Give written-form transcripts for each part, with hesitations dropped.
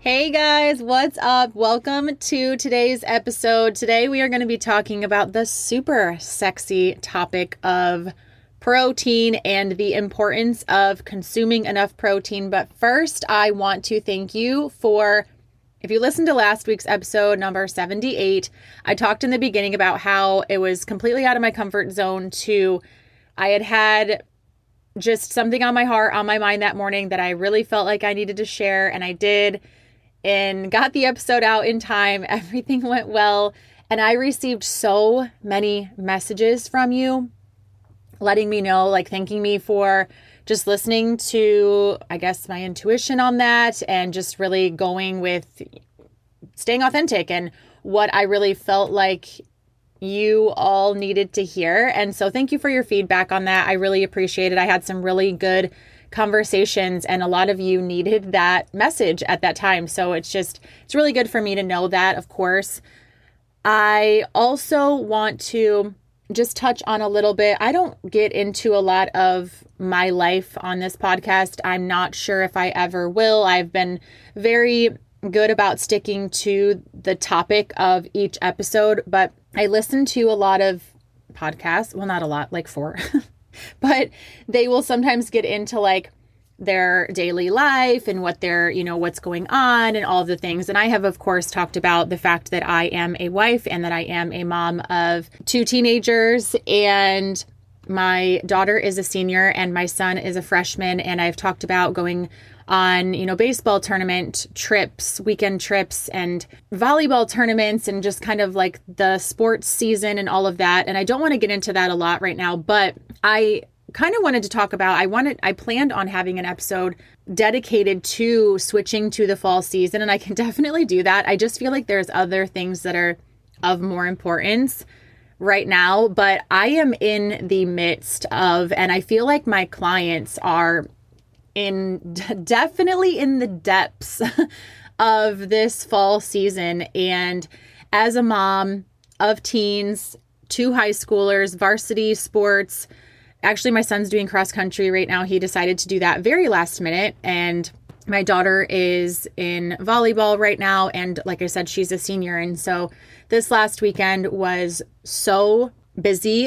Hey guys, what's up? Welcome to today's episode. Today we are going to be talking about the super sexy topic of protein and the importance of consuming enough protein. But first, I want to thank you for, if you listened to last week's episode, number 78, I talked in the beginning about how it was completely out of my comfort zone to, I had just something on my heart, on my mind that morning that I really felt like I needed to share, and I did. And got the episode out in time. Everything went well. And I received so many messages from you letting me know, like thanking me for just listening to, I guess, my intuition on that and just really going with staying authentic and what I really felt like you all needed to hear. And so thank you for your feedback on that. I really appreciate it. I had some really good conversations and a lot of you needed that message at that time. So it's really good for me to know that, of course. I also want to just touch on a little bit. I don't get into a lot of my life on this podcast. I'm not sure if I ever will. I've been very good about sticking to the topic of each episode, but I listen to a lot of podcasts. Well, not a lot, like four. But they will sometimes get into like their daily life and what they're, you know, what's going on and all of the things. And I have, of course, talked about the fact that I am a wife and that I am a mom of two teenagers, and my daughter is a senior and my son is a freshman. And I've talked about going on, you know, baseball tournament trips, weekend trips, and volleyball tournaments, and just kind of like the sports season and all of that. And I don't want to get into that a lot right now, but I kind of wanted to talk about, I planned on having an episode dedicated to switching to the fall season. And I can definitely do that. I just feel like there's other things that are of more importance right now, but I am in the midst of, and I feel like my clients are definitely in the depths of this fall season. And as a mom of teens, two high schoolers, varsity sports, actually my son's doing cross country right now. He decided to do that very last minute. And my daughter is in volleyball right now. And like I said, she's a senior. And so this last weekend was so busy.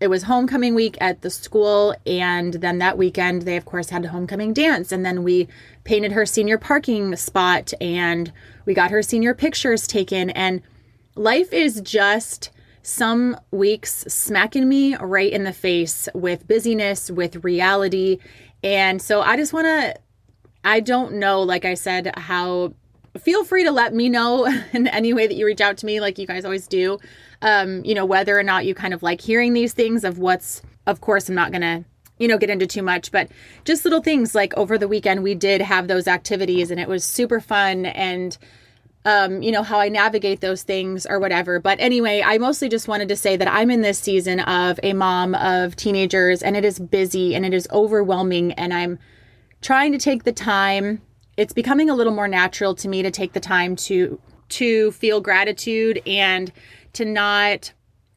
It was homecoming week at the school, and then that weekend they, of course, had a homecoming dance, and then we painted her senior parking spot, and we got her senior pictures taken, and life is just some weeks smacking me right in the face with busyness, with reality, and so I just want to, I don't know, like I said, how, feel free to let me know in any way that you reach out to me, like you guys always do, you know, whether or not you kind of like hearing these things of what's, of course, I'm not going to, you know, get into too much, but just little things like over the weekend, we did have those activities and it was super fun and, you know, how I navigate those things or whatever. But anyway, I mostly just wanted to say that I'm in this season of a mom of teenagers, and it is busy and it is overwhelming, and I'm trying to take the time. It's becoming a little more natural to me to take the time to feel gratitude and to not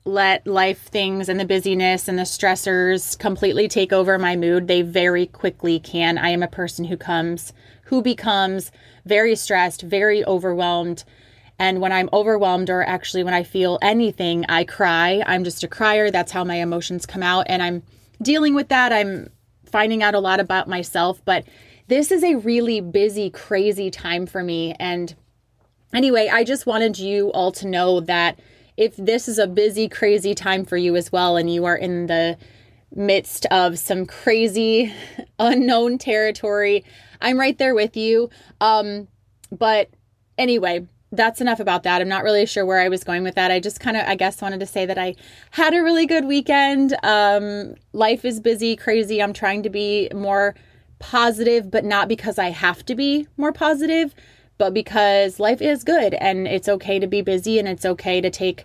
let life things and the busyness and the stressors completely take over my mood. They very quickly can. I am a person who becomes very stressed, very overwhelmed. And when I'm overwhelmed, or actually when I feel anything, I cry. I'm just a crier. That's how my emotions come out. And I'm dealing with that. I'm finding out a lot about myself, but this is a really busy, crazy time for me. And anyway, I just wanted you all to know that if this is a busy, crazy time for you as well, and you are in the midst of some crazy, unknown territory, I'm right there with you. But anyway, that's enough about that. I'm not really sure where I was going with that. I just kind of, I guess, wanted to say that I had a really good weekend. Life is busy, crazy. I'm trying to be more positive, but not because I have to be more positive, but because life is good and it's okay to be busy and it's okay to take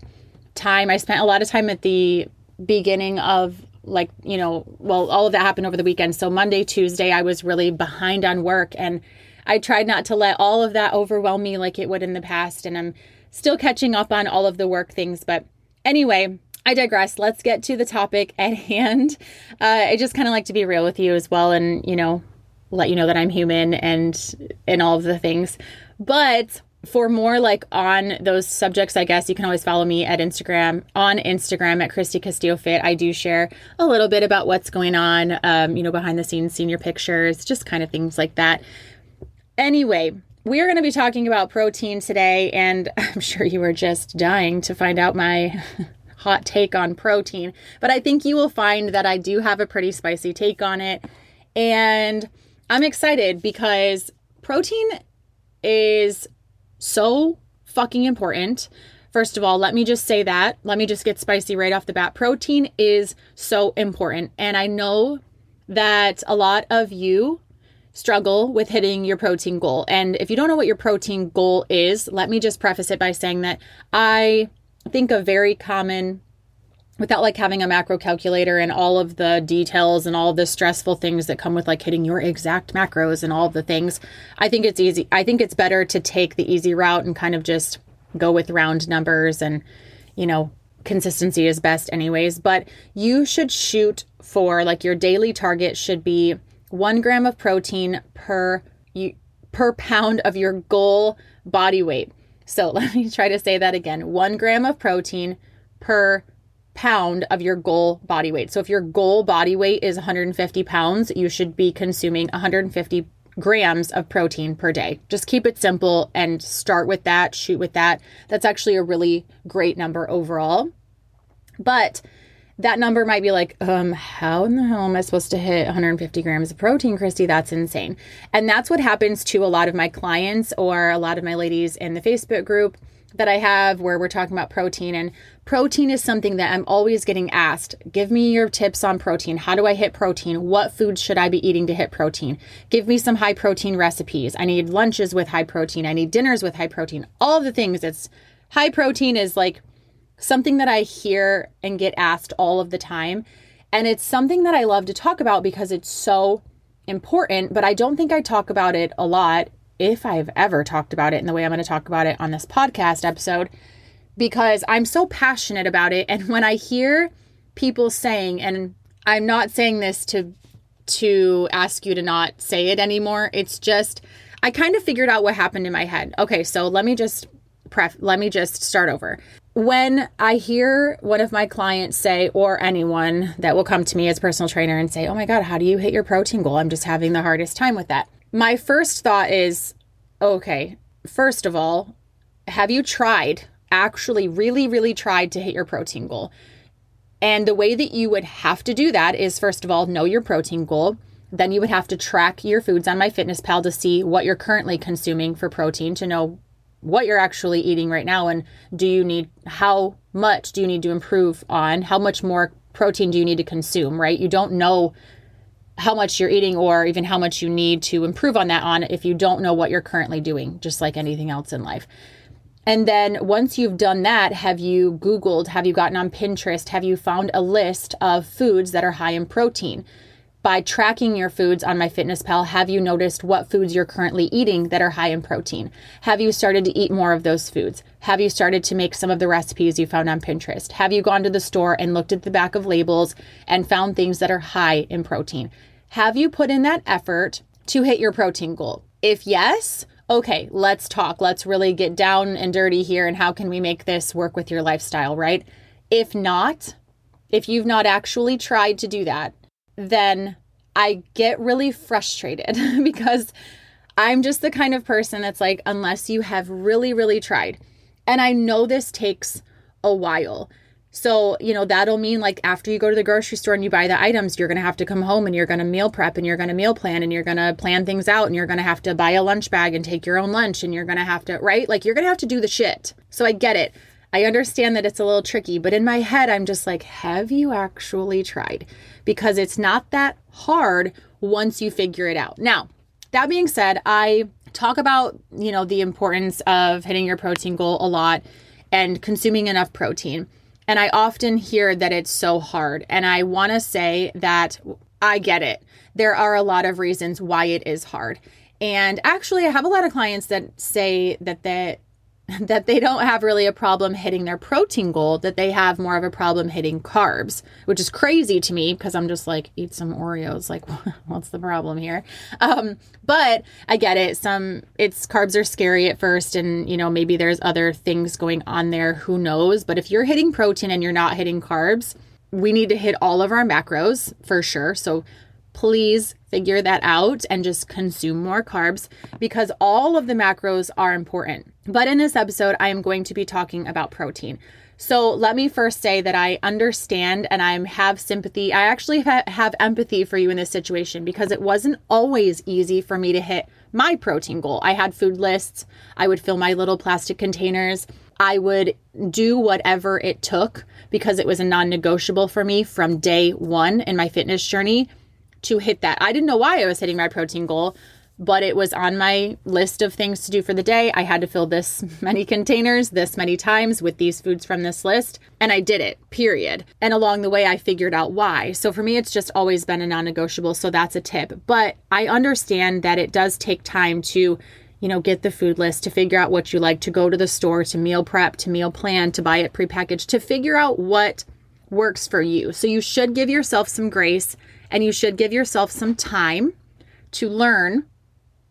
time. I spent a lot of time at the beginning of all of that happened over the weekend. So Monday, Tuesday, I was really behind on work, and I tried not to let all of that overwhelm me like it would in the past. And I'm still catching up on all of the work things. But anyway, I digress. Let's get to the topic at hand. I just kind of like to be real with you as well and, let you know that I'm human and all of the things. But for more like on those subjects, I guess you can always follow me on Instagram at Kristy Castillo Fit. I do share a little bit about what's going on, behind the scenes, senior pictures, just kind of things like that. Anyway, we're going to be talking about protein today, and I'm sure you are just dying to find out my hot take on protein, but I think you will find that I do have a pretty spicy take on it, and I'm excited because protein is so fucking important. First of all, let me just say that. Let me just get spicy right off the bat. Protein is so important. And I know that a lot of you struggle with hitting your protein goal. And if you don't know what your protein goal is, let me just preface it by saying that I think a very common, without like having a macro calculator and all of the details and all the stressful things that come with like hitting your exact macros and all of the things, I think it's easy. I think it's better to take the easy route and kind of just go with round numbers and, consistency is best anyways. But you should shoot for like your daily target should be 1 gram of protein per pound of your goal body weight. So let me try to say that again. 1 gram of protein per pound of your goal body weight. So if your goal body weight is 150 pounds, you should be consuming 150 grams of protein per day. Just keep it simple and start with that, shoot with that. That's actually a really great number overall. But that number might be like, how in the hell am I supposed to hit 150 grams of protein, Kristy? That's insane. And that's what happens to a lot of my clients or a lot of my ladies in the Facebook group that I have where we're talking about protein. And protein is something that I'm always getting asked. Give me your tips on protein. How do I hit protein? What foods should I be eating to hit protein? Give me some high protein recipes. I need lunches with high protein. I need dinners with high protein. All of the things. It's high protein is like something that I hear and get asked all of the time. And it's something that I love to talk about because it's so important, but I don't think I talk about it a lot, if I've ever talked about it in the way I'm going to talk about it on this podcast episode, because I'm so passionate about it. And when I hear people saying, and I'm not saying this to ask you to not say it anymore. It's just, I kind of figured out what happened in my head. Okay, so let me just start over. When I hear one of my clients say, or anyone that will come to me as a personal trainer and say, oh my God, how do you hit your protein goal? I'm just having the hardest time with that. My first thought is, okay, first of all, have you really tried to hit your protein goal? And the way that you would have to do that is, first of all, know your protein goal. Then you would have to track your foods on MyFitnessPal to see what you're currently consuming for protein, to know what you're actually eating right now, and how much do you need to improve on? How much more protein do you need to consume, right? You don't know how much you're eating or even how much you need to improve on that if you don't know what you're currently doing, just like anything else in life. And then once you've done that, have you Googled? Have you gotten on Pinterest? Have you found a list of foods that are high in protein? By tracking your foods on MyFitnessPal, have you noticed what foods you're currently eating that are high in protein? Have you started to eat more of those foods? Have you started to make some of the recipes you found on Pinterest? Have you gone to the store and looked at the back of labels and found things that are high in protein? Have you put in that effort to hit your protein goal? If yes, okay, let's talk. Let's really get down and dirty here, and how can we make this work with your lifestyle, right? If not, if you've not actually tried to do that, then I get really frustrated because I'm just the kind of person that's like, unless you have really, really tried. And I know this takes a while. So, that'll mean like after you go to the grocery store and you buy the items, you're going to have to come home and you're going to meal prep and you're going to meal plan and you're going to plan things out and you're going to have to buy a lunch bag and take your own lunch and you're going to have to, right? Like you're going to have to do the shit. So I get it. I understand that it's a little tricky, but in my head, I'm just like, have you actually tried? Because it's not that hard once you figure it out. Now, that being said, I talk about, you know, the importance of hitting your protein goal a lot and consuming enough protein. And I often hear that it's so hard. And I want to say that I get it. There are a lot of reasons why it is hard. And actually, I have a lot of clients that say that they don't have really a problem hitting their protein goal, that they have more of a problem hitting carbs, which is crazy to me because I'm just like, eat some Oreos. Like, what's the problem here? But I get it. It's carbs are scary at first, and, you know, maybe there's other things going on there. Who knows? But if you're hitting protein and you're not hitting carbs, we need to hit all of our macros for sure. So please figure that out and just consume more carbs, because all of the macros are important. But in this episode, I am going to be talking about protein. So let me first say that I understand and I have sympathy. I actually have empathy for you in this situation, because it wasn't always easy for me to hit my protein goal. I had food lists. I would fill my little plastic containers. I would do whatever it took because it was a non-negotiable for me from day one in my fitness journey to hit that. I didn't know why I was hitting my protein goal, but it was on my list of things to do for the day. I had to fill this many containers this many times with these foods from this list, and I did it, period. And along the way, I figured out why. So for me, it's just always been a non-negotiable. So that's a tip. But I understand that it does take time to, you know, get the food list, to figure out what you like, to go to the store, to meal prep, to meal plan, to buy it prepackaged, to figure out what works for you. So you should give yourself some grace, and you should give yourself some time to learn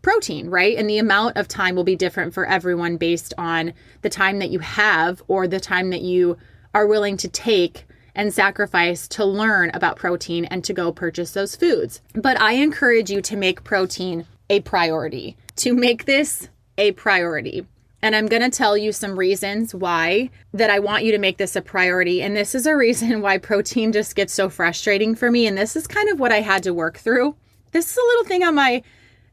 protein, right? And the amount of time will be different for everyone based on the time that you have or the time that you are willing to take and sacrifice to learn about protein and to go purchase those foods. But I encourage you to make protein a priority, to make this a priority. And I'm going to tell you some reasons why that I want you to make this a priority. And this is a reason why protein just gets so frustrating for me. And this is kind of what I had to work through. This is a little thing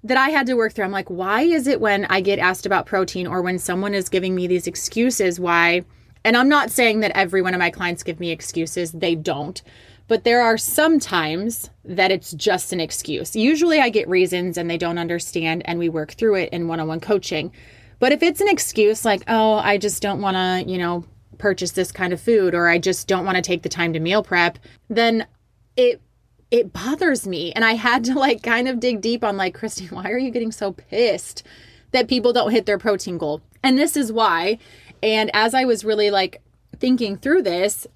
that I had to work through. I'm like, why is it when I get asked about protein or when someone is giving me these excuses, why? And I'm not saying that every one of my clients give me excuses. They don't. But there are some times that it's just an excuse. Usually I get reasons and they don't understand, and we work through it in one-on-one coaching. But if it's an excuse like, oh, I just don't want to, you know, purchase this kind of food, or I just don't want to take the time to meal prep, then it bothers me. And I had to like kind of dig deep on like, Kristy, why are you getting so pissed that people don't hit their protein goal? And this is why. And as I was really like thinking through this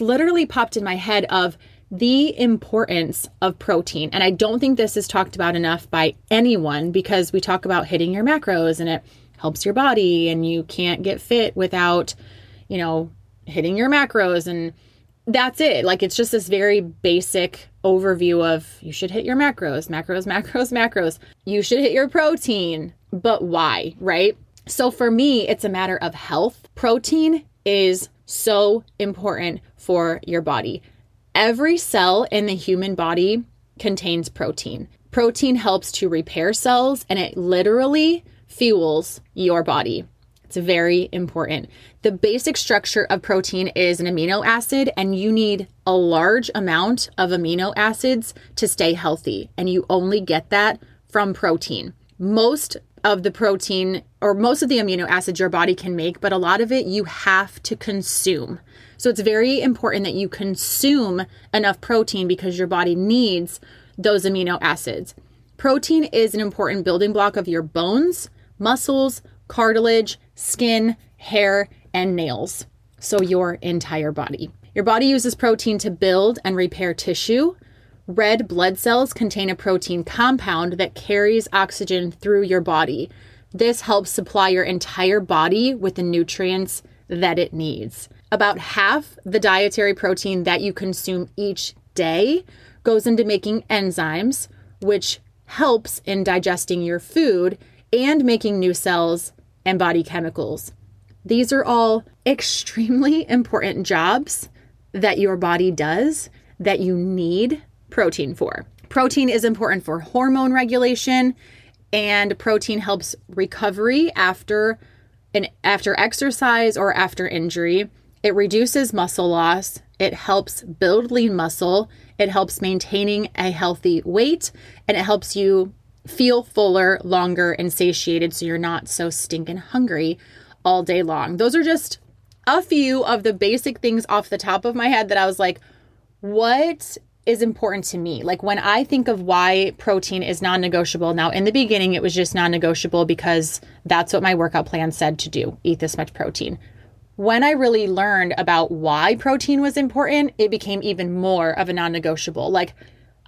literally popped in my head of the importance of protein. And I don't think this is talked about enough by anyone, because we talk about hitting your macros and it helps your body and you can't get fit without, you know, hitting your macros, and that's it. Like, it's just this very basic overview of you should hit your macros. You should hit your protein, but why, right? So for me, it's a matter of health. Protein is so important for your body. Every cell in the human body contains protein. Protein helps to repair cells, and it literally fuels your body. It's very important. The basic structure of protein is an amino acid, and you need a large amount of amino acids to stay healthy. And you only get that from protein. Most of the protein or most of the amino acids your body can make, but a lot of it you have to consume. So it's very important that you consume enough protein because your body needs those amino acids. Protein is an important building block of your bones, muscles, cartilage, skin, hair, and nails. So your entire body. Your body uses protein to build and repair tissue. Red blood cells contain a protein compound that carries oxygen through your body. This helps supply your entire body with the nutrients that it needs. About half the dietary protein that you consume each day goes into making enzymes, which helps in digesting your food and making new cells and body chemicals. These are all extremely important jobs that your body does that you need protein for. Protein is important for hormone regulation, and protein helps recovery after exercise or after injury. It reduces muscle loss. It helps build lean muscle. It helps maintaining a healthy weight, and it helps you feel fuller, longer, and satiated, so you're not so stinking hungry all day long. Those are just a few of the basic things off the top of my head that I was like, what is important to me? Like, when I think of why protein is non-negotiable, now in the beginning, it was just non-negotiable because that's what my workout plan said to do, eat this much protein. When I really learned about why protein was important, it became even more of a non-negotiable. Like,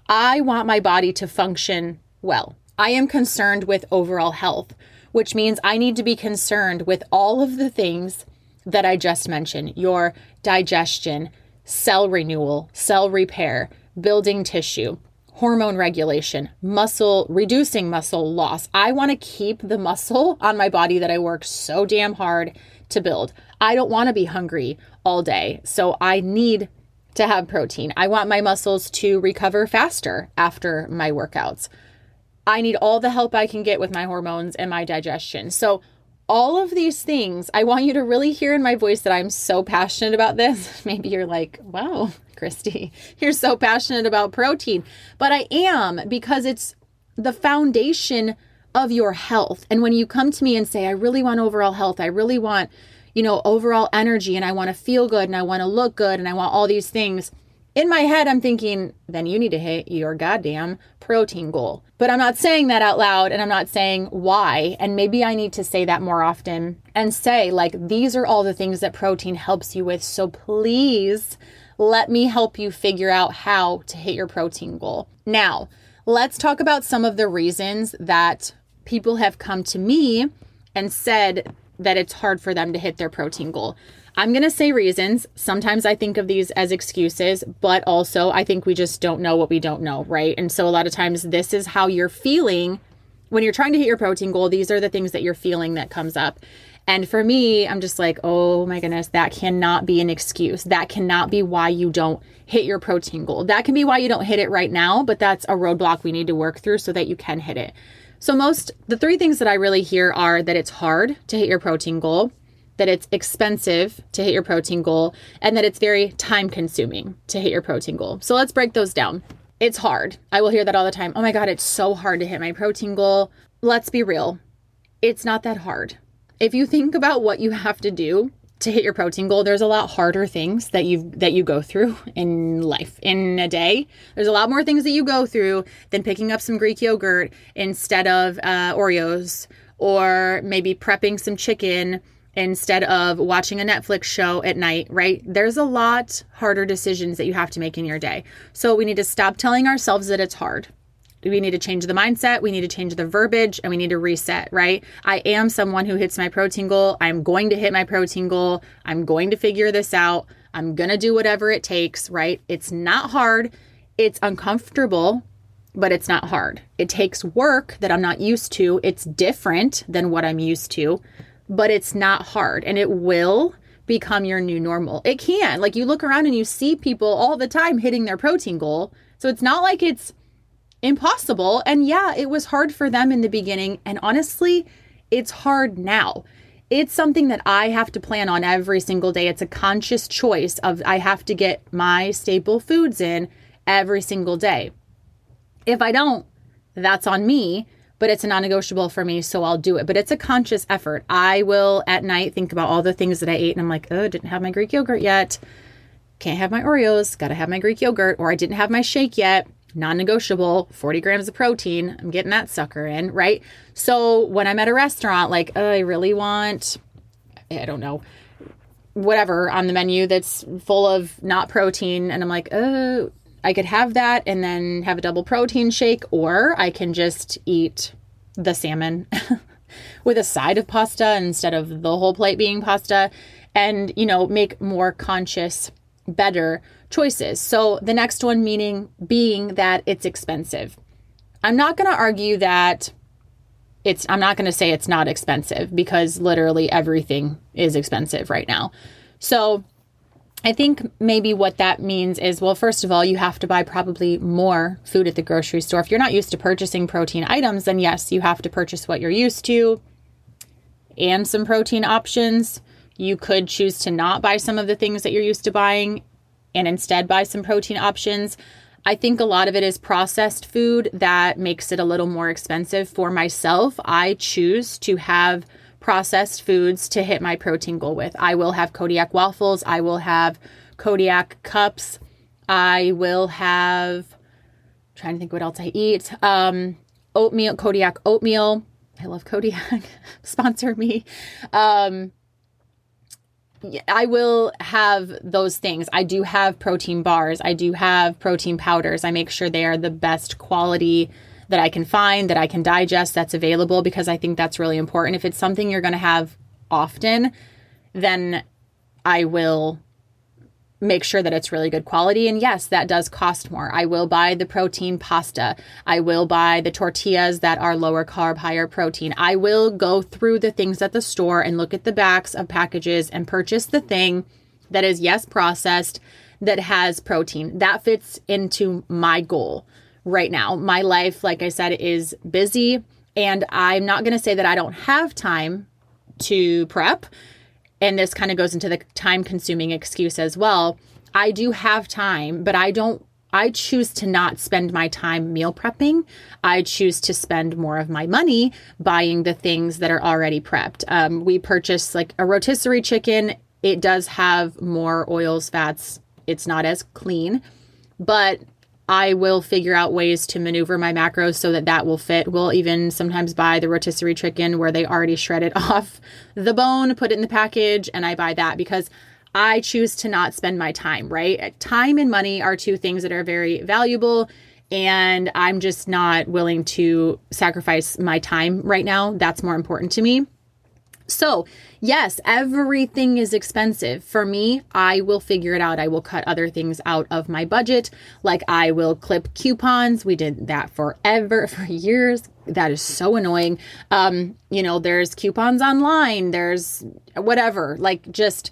I want my body to function well. I am concerned with overall health, which means I need to be concerned with all of the things that I just mentioned: your digestion, cell renewal, cell repair, building tissue, hormone regulation, muscle, reducing muscle loss. I want to keep the muscle on my body that I work so damn hard to build. I don't want to be hungry all day, so I need to have protein. I want my muscles to recover faster after my workouts. I need all the help I can get with my hormones and my digestion. So all of these things, I want you to really hear in my voice that I'm so passionate about this. Maybe you're like, wow, Kristy, you're so passionate about protein. But I am, because it's the foundation of your health. And when you come to me and say, I really want overall health, I really want, overall energy, and I want to feel good, and I want to look good, and I want all these things, in my head, I'm thinking, then you need to hit your goddamn protein goal. But I'm not saying that out loud, and I'm not saying why. And maybe I need to say that more often and say, like, these are all the things that protein helps you with. So please let me help you figure out how to hit your protein goal. Now, let's talk about some of the reasons that people have come to me and said that it's hard for them to hit their protein goal. I'm going to say reasons. Sometimes I think of these as excuses, but also I think we just don't know what we don't know, right? And so a lot of times this is how you're feeling when you're trying to hit your protein goal. These are the things that you're feeling that comes up. And for me, I'm just like, oh my goodness, that cannot be an excuse. That cannot be why you don't hit your protein goal. That can be why you don't hit it right now, but that's a roadblock we need to work through so that you can hit it. So the three things that I really hear are that it's hard to hit your protein goal, that it's expensive to hit your protein goal, and that it's very time consuming to hit your protein goal. So let's break those down. It's hard. I will hear that all the time. Oh my God, it's so hard to hit my protein goal. Let's be real. It's not that hard. If you think about what you have to do to hit your protein goal, there's a lot harder things that you go through in life, in a day. There's a lot more things that you go through than picking up some Greek yogurt instead of Oreos, or maybe prepping some chicken instead of watching a Netflix show at night, right? There's a lot harder decisions that you have to make in your day. So we need to stop telling ourselves that it's hard. We need to change the mindset, we need to change the verbiage, and we need to reset, right? I am someone who hits my protein goal. I'm going to hit my protein goal. I'm going to figure this out. I'm going to do whatever it takes, right? It's not hard. It's uncomfortable, but it's not hard. It takes work that I'm not used to. It's different than what I'm used to, but it's not hard, and it will become your new normal. It can. Like, you look around and you see people all the time hitting their protein goal. So it's not like it's impossible. And yeah, it was hard for them in the beginning. And honestly, it's hard now. It's something that I have to plan on every single day. It's a conscious choice of, I have to get my staple foods in every single day. If I don't, that's on me, but it's a non-negotiable for me, so I'll do it. But it's a conscious effort. I will at night think about all the things that I ate, and I'm like, oh, didn't have my Greek yogurt yet. Can't have my Oreos. Got to have my Greek yogurt. Or I didn't have my shake yet. Non-negotiable, 40 grams of protein. I'm getting that sucker in, right? So when I'm at a restaurant, like, I really want, I don't know, whatever on the menu that's full of not protein. And I'm like, oh, I could have that and then have a double protein shake, or I can just eat the salmon with a side of pasta instead of the whole plate being pasta, and, make more conscious, better choices. So the next one being that it's expensive. I'm not going to argue that I'm not going to say it's not expensive, because literally everything is expensive right now. So I think maybe what that means is, well, first of all, you have to buy probably more food at the grocery store. If you're not used to purchasing protein items, then yes, you have to purchase what you're used to and some protein options. You could choose to not buy some of the things that you're used to buying and instead buy some protein options. I think a lot of it is processed food that makes it a little more expensive for myself. I choose to have processed foods to hit my protein goal with. I will have Kodiak waffles. I will have Kodiak cups. I will have, I'm trying to think what else I eat. Oatmeal, Kodiak oatmeal. I love Kodiak. Sponsor me. I will have those things. I do have protein bars. I do have protein powders. I make sure they are the best quality that I can find, that I can digest, that's available, because I think that's really important. If it's something you're going to have often, then I will make sure that it's really good quality. And yes, that does cost more. I will buy the protein pasta. I will buy the tortillas that are lower carb, higher protein. I will go through the things at the store and look at the backs of packages and purchase the thing that is, yes, processed, that has protein. That fits into my goal right now. My life, like I said, is busy, and I'm not going to say that I don't have time to prep. And this kind of goes into the time-consuming excuse as well. I do have time, but I choose to not spend my time meal prepping. I choose to spend more of my money buying the things that are already prepped. We purchase like a rotisserie chicken. It does have more oils, fats. It's not as clean, but I will figure out ways to maneuver my macros so that that will fit. We'll even sometimes buy the rotisserie chicken where they already shred it off the bone, put it in the package, and I buy that because I choose to not spend my time, right? Time and money are two things that are very valuable, and I'm just not willing to sacrifice my time right now. That's more important to me. So yes, everything is expensive. For me, I will figure it out. I will cut other things out of my budget. Like I will clip coupons. We did that forever, for years. That is so annoying. There's coupons online. There's whatever, like just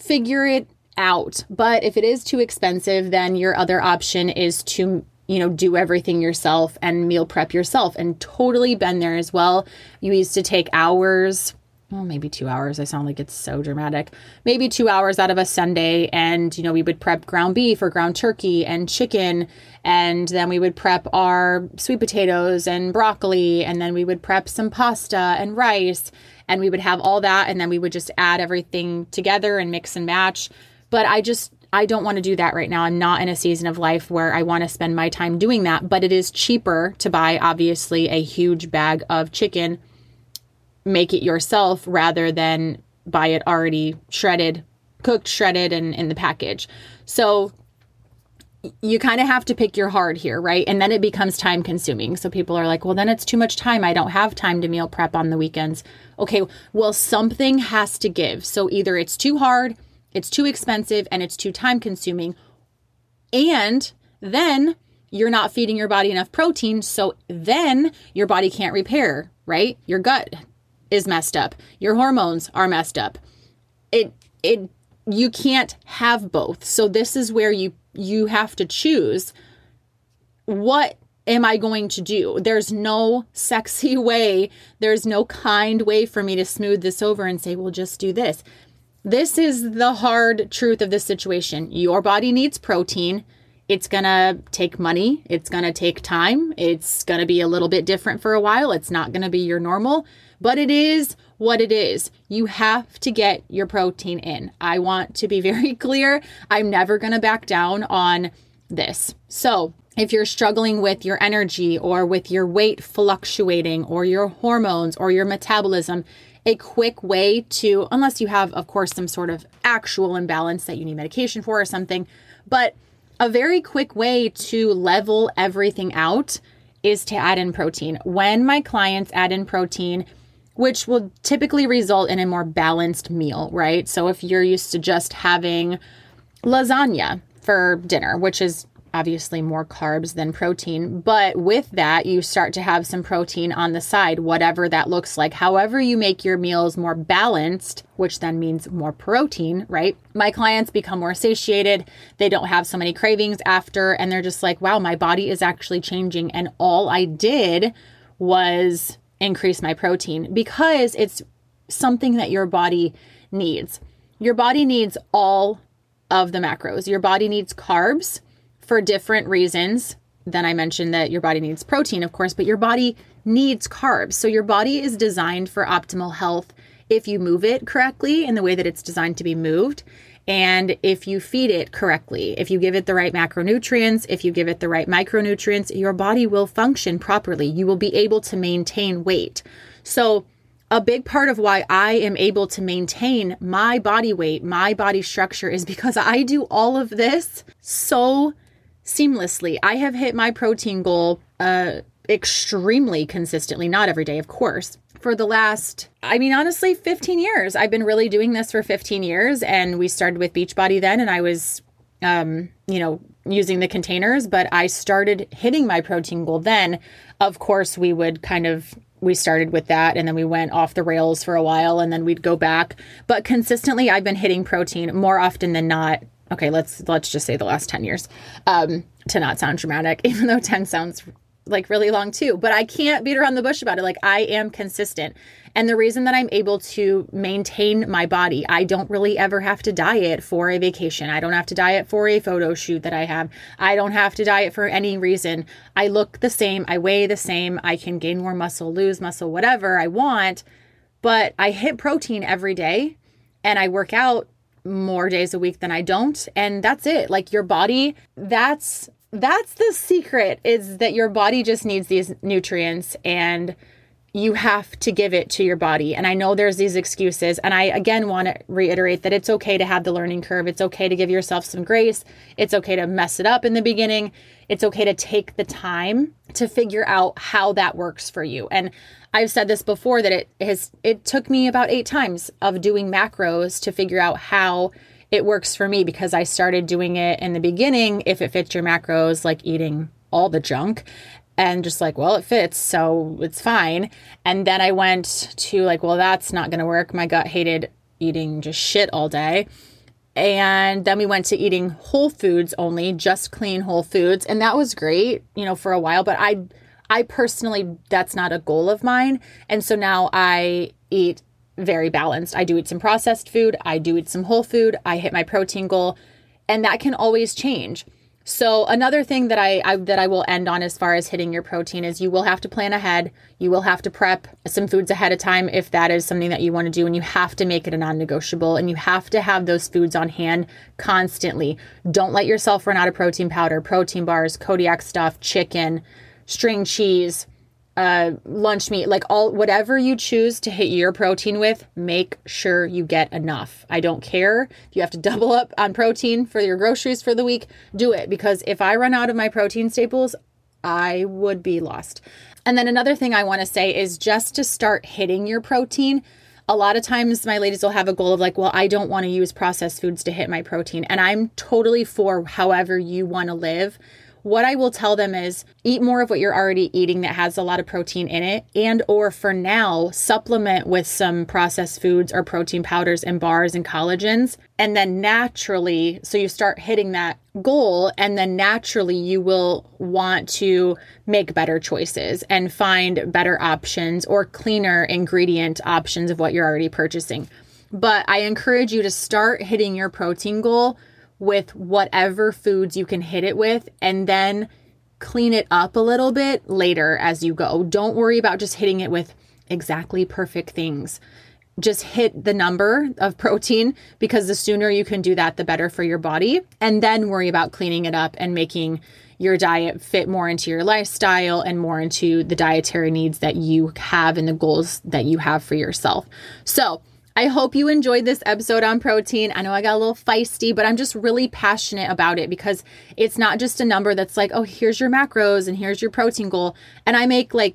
figure it out. But if it is too expensive, then your other option is to do everything yourself and meal prep yourself, and totally been there as well. You used to take hours. Well, maybe 2 hours. I sound like it's so dramatic. Maybe 2 hours out of a Sunday. And, we would prep ground beef or ground turkey and chicken. And then we would prep our sweet potatoes and broccoli. And then we would prep some pasta and rice. And we would have all that. And then we would just add everything together and mix and match. But I don't want to do that right now. I'm not in a season of life where I want to spend my time doing that. But it is cheaper to buy, obviously, a huge bag of chicken, make it yourself, rather than buy it already shredded, cooked, shredded, and in the package. So you kind of have to pick your heart here, right? And then it becomes time consuming. So people are like, well, then it's too much time. I don't have time to meal prep on the weekends. Okay, well, something has to give. So either it's too hard, it's too expensive, and it's too time consuming. And then you're not feeding your body enough protein. So then your body can't repair, right? Your gut is messed up. Your hormones are messed up. You can't have both. So this is where you have to choose, what am I going to do? There's no sexy way. There's no kind way for me to smooth this over and say, well, just do this. This is the hard truth of this situation. Your body needs protein. It's going to take money. It's going to take time. It's going to be a little bit different for a while. It's not going to be your normal, but it is what it is. You have to get your protein in. I want to be very clear. I'm never going to back down on this. So if you're struggling with your energy or with your weight fluctuating or your hormones or your metabolism, a quick way to, unless you have, of course, some sort of actual imbalance that you need medication for or something, but a very quick way to level everything out is to add in protein. When my clients add in protein, which will typically result in a more balanced meal, right? So if you're used to just having lasagna for dinner, which is obviously more carbs than protein, but with that, you start to have some protein on the side, whatever that looks like. However you make your meals more balanced, which then means more protein, right? My clients become more satiated. They don't have so many cravings after, and they're just like, wow, my body is actually changing. And all I did was increase my protein, because it's something that your body needs. Your body needs all of the macros. Your body needs carbs for different reasons. Then I mentioned that your body needs protein, of course, but your body needs carbs. So your body is designed for optimal health if you move it correctly in the way that it's designed to be moved. And if you feed it correctly, if you give it the right macronutrients, if you give it the right micronutrients, your body will function properly. You will be able to maintain weight. So a big part of why I am able to maintain my body weight, my body structure, is because I do all of this so seamlessly. I have hit my protein goal extremely consistently, not every day, of course, for the last, honestly, 15 years. I've been really doing this for 15 years. And we started with Beach Body then, and I was, using the containers, but I started hitting my protein goal then. Of course, we started with that, and then we went off the rails for a while, and then we'd go back. But consistently, I've been hitting protein more often than not. Okay, let's just say the last 10 years, to not sound dramatic, even though 10 sounds like really long too, but I can't beat around the bush about it. Like, I am consistent. And the reason that I'm able to maintain my body, I don't really ever have to diet for a vacation. I don't have to diet for a photo shoot that I have. I don't have to diet for any reason. I look the same. I weigh the same. I can gain more muscle, lose muscle, whatever I want, but I hit protein every day and I work out more days a week than I don't. And that's it. Like, your body, that's the secret, is that your body just needs these nutrients and you have to give it to your body. And I know there's these excuses. And I, again, want to reiterate that it's okay to have the learning curve. It's okay to give yourself some grace. It's okay to mess it up in the beginning. It's okay to take the time to figure out how that works for you. And I've said this before, that it took me about 8 times of doing macros to figure out how it works for me, because I started doing it in the beginning, if it fits your macros, like eating all the junk and just like, well, it fits, so it's fine. And then I went to like, well, that's not going to work. My gut hated eating just shit all day. And then we went to eating whole foods only, just clean whole foods. And that was great, for a while, but I personally, that's not a goal of mine. And so now I eat very balanced. I do eat some processed food. I do eat some whole food. I hit my protein goal, and that can always change. So another thing that I will end on as far as hitting your protein is you will have to plan ahead. You will have to prep some foods ahead of time if that is something that you want to do, and you have to make it a non-negotiable, and you have to have those foods on hand constantly. Don't let yourself run out of protein powder, protein bars, Kodiak stuff, chicken, string cheese, lunch meat, like all, whatever you choose to hit your protein with, make sure you get enough. I don't care if you have to double up on protein for your groceries for the week, do it, because if I run out of my protein staples, I would be lost. And then another thing I want to say is just to start hitting your protein. A lot of times my ladies will have a goal of like, well, I don't want to use processed foods to hit my protein. And I'm totally for however you want to live. What I will tell them is eat more of what you're already eating that has a lot of protein in it, and or for now, supplement with some processed foods or protein powders and bars and collagens. And then naturally, so you start hitting that goal, and then naturally you will want to make better choices and find better options or cleaner ingredient options of what you're already purchasing. But I encourage you to start hitting your protein goal with whatever foods you can hit it with, and then clean it up a little bit later as you go. Don't worry about just hitting it with exactly perfect things. Just hit the number of protein, because the sooner you can do that, the better for your body. And then worry about cleaning it up and making your diet fit more into your lifestyle and more into the dietary needs that you have and the goals that you have for yourself. So I hope you enjoyed this episode on protein. I know I got a little feisty, but I'm just really passionate about it, because it's not just a number that's like, oh, here's your macros and here's your protein goal. And I make like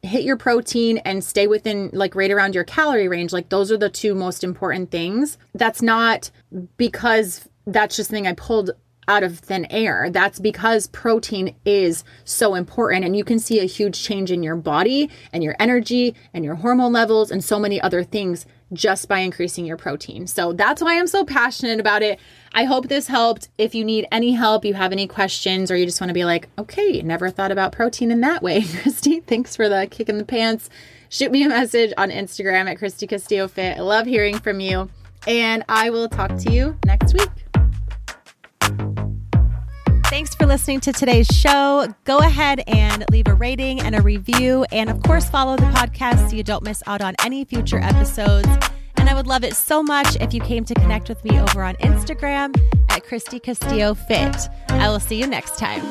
hit your protein and stay within like right around your calorie range. Like, those are the two most important things. That's not because that's just the thing I pulled out of thin air. That's because protein is so important, and you can see a huge change in your body and your energy and your hormone levels and so many other things just by increasing your protein. So that's why I'm so passionate about it. I hope this helped. If you need any help, you have any questions, or you just want to be like, okay, never thought about protein in that way, Kristy, thanks for the kick in the pants. Shoot me a message on Instagram at Kristy Castillo Fit. I love hearing from you, and I will talk to you next week. Thanks for listening to today's show. Go ahead and leave a rating and a review. And of course, follow the podcast so you don't miss out on any future episodes. And I would love it so much if you came to connect with me over on Instagram at Kristy Castillo Fit. I will see you next time.